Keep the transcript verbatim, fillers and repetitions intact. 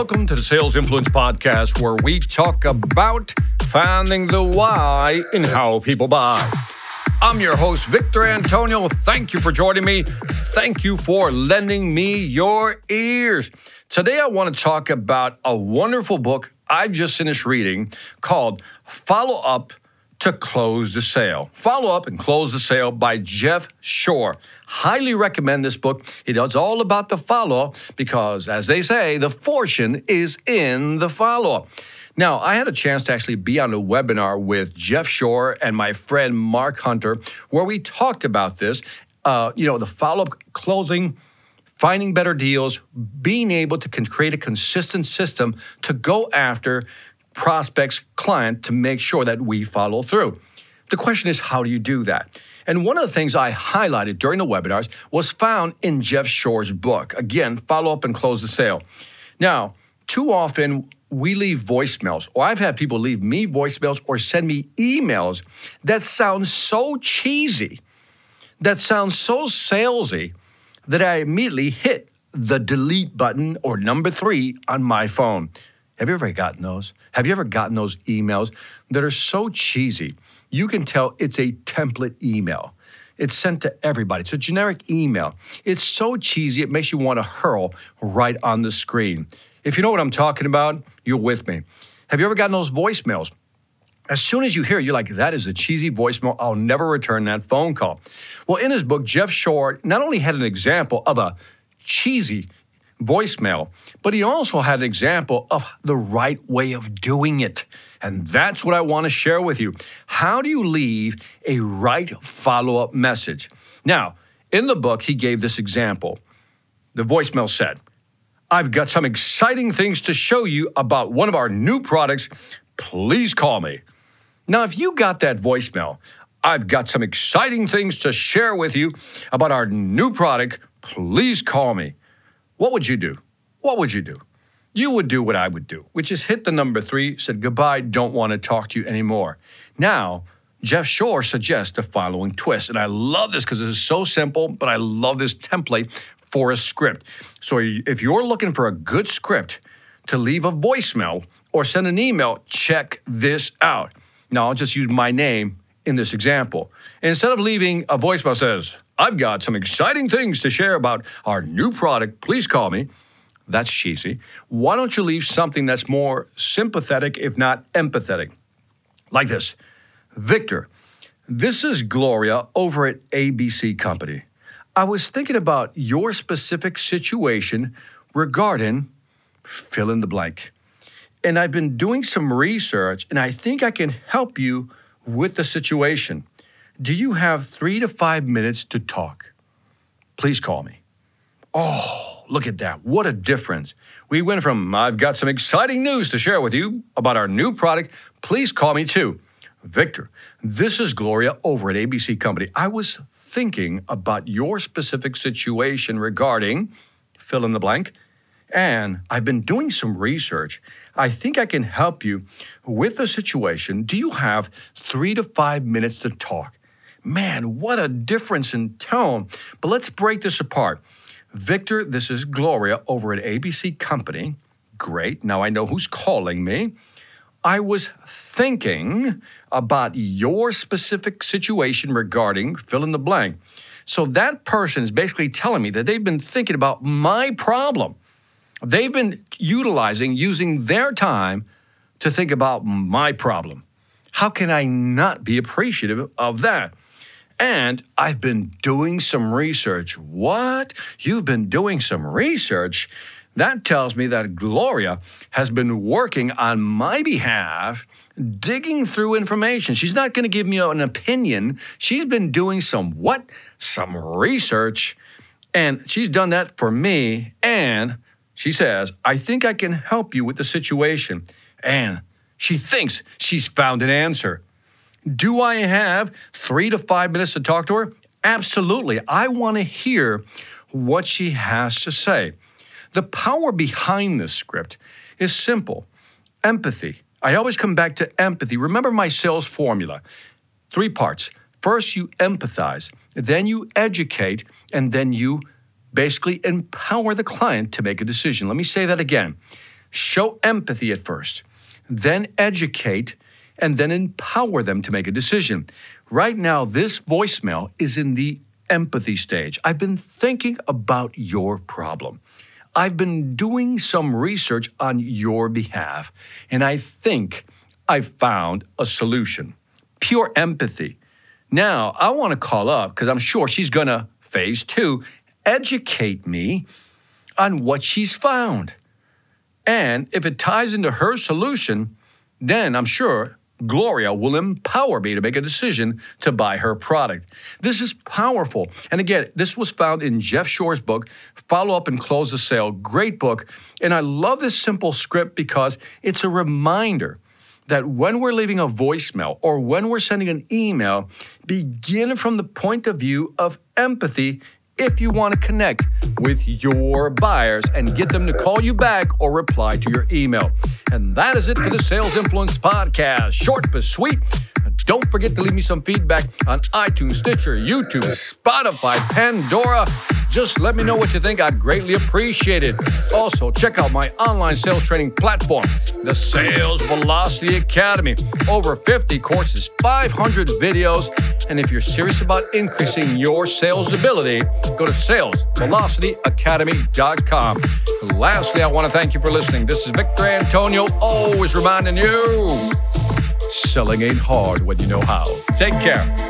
Welcome to the Sales Influence Podcast, where we talk about finding the why in how people buy. I'm your host, Victor Antonio. Thank you for joining me. Thank you for lending me your ears. Today, I want to talk about a wonderful book I just finished reading called Follow Up to Close the Sale. Follow Up and Close the Sale by Jeff Shore. Highly recommend this book. It is all about the follow-up because, as they say, the fortune is in the follow-up. Now, I had a chance to actually be on a webinar with Jeff Shore and my friend Mark Hunter where we talked about this, uh, you know, the follow-up, closing, finding better deals, being able to create a consistent system to go after prospects, client, to make sure that we follow through. The question is, how do you do that? And one of the things I highlighted during the webinars was found in Jeff Shore's book. Again, Follow Up and Close the Sale. Now, too often we leave voicemails, or I've had people leave me voicemails or send me emails that sound so cheesy, that sound so salesy, that I immediately hit the delete button or number three on my phone. Have you ever gotten those? Have you ever gotten those emails that are so cheesy? You can tell it's a template email. It's sent to everybody. It's a generic email. It's so cheesy, it makes you want to hurl right on the screen. If you know what I'm talking about, you're with me. Have you ever gotten those voicemails? As soon as you hear it, you're like, that is a cheesy voicemail. I'll never return that phone call. Well, in his book, Jeff Shore not only had an example of a cheesy voicemail, but he also had an example of the right way of doing it. And that's what I want to share with you. How do you leave a right follow-up message? Now, in the book, he gave this example. The voicemail said, "I've got some exciting things to show you about one of our new products. Please call me." Now, if you got that voicemail, "I've got some exciting things to share with you about our new product. Please call me." What would you do? What would you do? You would do what I would do, which is hit the number three, said goodbye, don't want to talk to you anymore. Now, Jeff Shore suggests the following twist, and I love this because this is so simple, but I love this template for a script. So if you're looking for a good script to leave a voicemail or send an email, check this out. Now, I'll just use my name in this example. Instead of leaving a voicemail that says, "I've got some exciting things to share about our new product. Please call me." That's cheesy. Why don't you leave something that's more sympathetic, if not empathetic? Like this. "Victor, this is Gloria over at A B C Company. I was thinking about your specific situation regarding fill in the blank. And I've been doing some research, and I think I can help you with the situation. Do you have three to five minutes to talk? Please call me." Oh, look at that. What a difference. We went from, "I've got some exciting news to share with you about our new product. Please call me too." "Victor, this is Gloria over at A B C Company. I was thinking about your specific situation regarding fill in the blank. And I've been doing some research. I think I can help you with the situation. Do you have three to five minutes to talk?" Man, what a difference in tone. But let's break this apart. "Victor, this is Gloria over at A B C Company." Great. Now I know who's calling me. "I was thinking about your specific situation regarding fill in the blank." So that person is basically telling me that they've been thinking about my problem. They've been utilizing, using their time to think about my problem. How can I not be appreciative of that? "And I've been doing some research." What? You've been doing some research? That tells me that Gloria has been working on my behalf, digging through information. She's not going to give me an opinion. She's been doing some what? Some research. And she's done that for me. And she says, "I think I can help you with the situation." And she thinks she's found an answer. Do I have three to five minutes to talk to her? Absolutely. I want to hear what she has to say. The power behind this script is simple. Empathy. I always come back to empathy. Remember my sales formula. Three parts. First, you empathize. Then you educate. And then you basically empower the client to make a decision. Let me say that again. Show empathy at first, then educate, and then empower them to make a decision. Right now, this voicemail is in the empathy stage. I've been thinking about your problem. I've been doing some research on your behalf, and I think I've found a solution. Pure empathy. Now, I want to call up because I'm sure she's going to, phase two, educate me on what she's found. And if it ties into her solution, then I'm sure Gloria will empower me to make a decision to buy her product. This is powerful. And again, this was found in Jeff Shore's book, Follow Up and Close the Sale. Great book. And I love this simple script because it's a reminder that when we're leaving a voicemail or when we're sending an email, begin from the point of view of empathy if you want to connect with your buyers and get them to call you back or reply to your email. And that is it for the Sales Influence Podcast. Short but sweet. Don't forget to leave me some feedback on iTunes, Stitcher, YouTube, Spotify, Pandora. Just let me know what you think. I'd greatly appreciate it. Also, check out my online sales training platform, the Sales Velocity Academy. Over fifty courses, five hundred videos. And if you're serious about increasing your sales ability, go to sales velocity academy dot com. Lastly, I want to thank you for listening. This is Victor Antonio, always reminding you, selling ain't hard when you know how. Take care.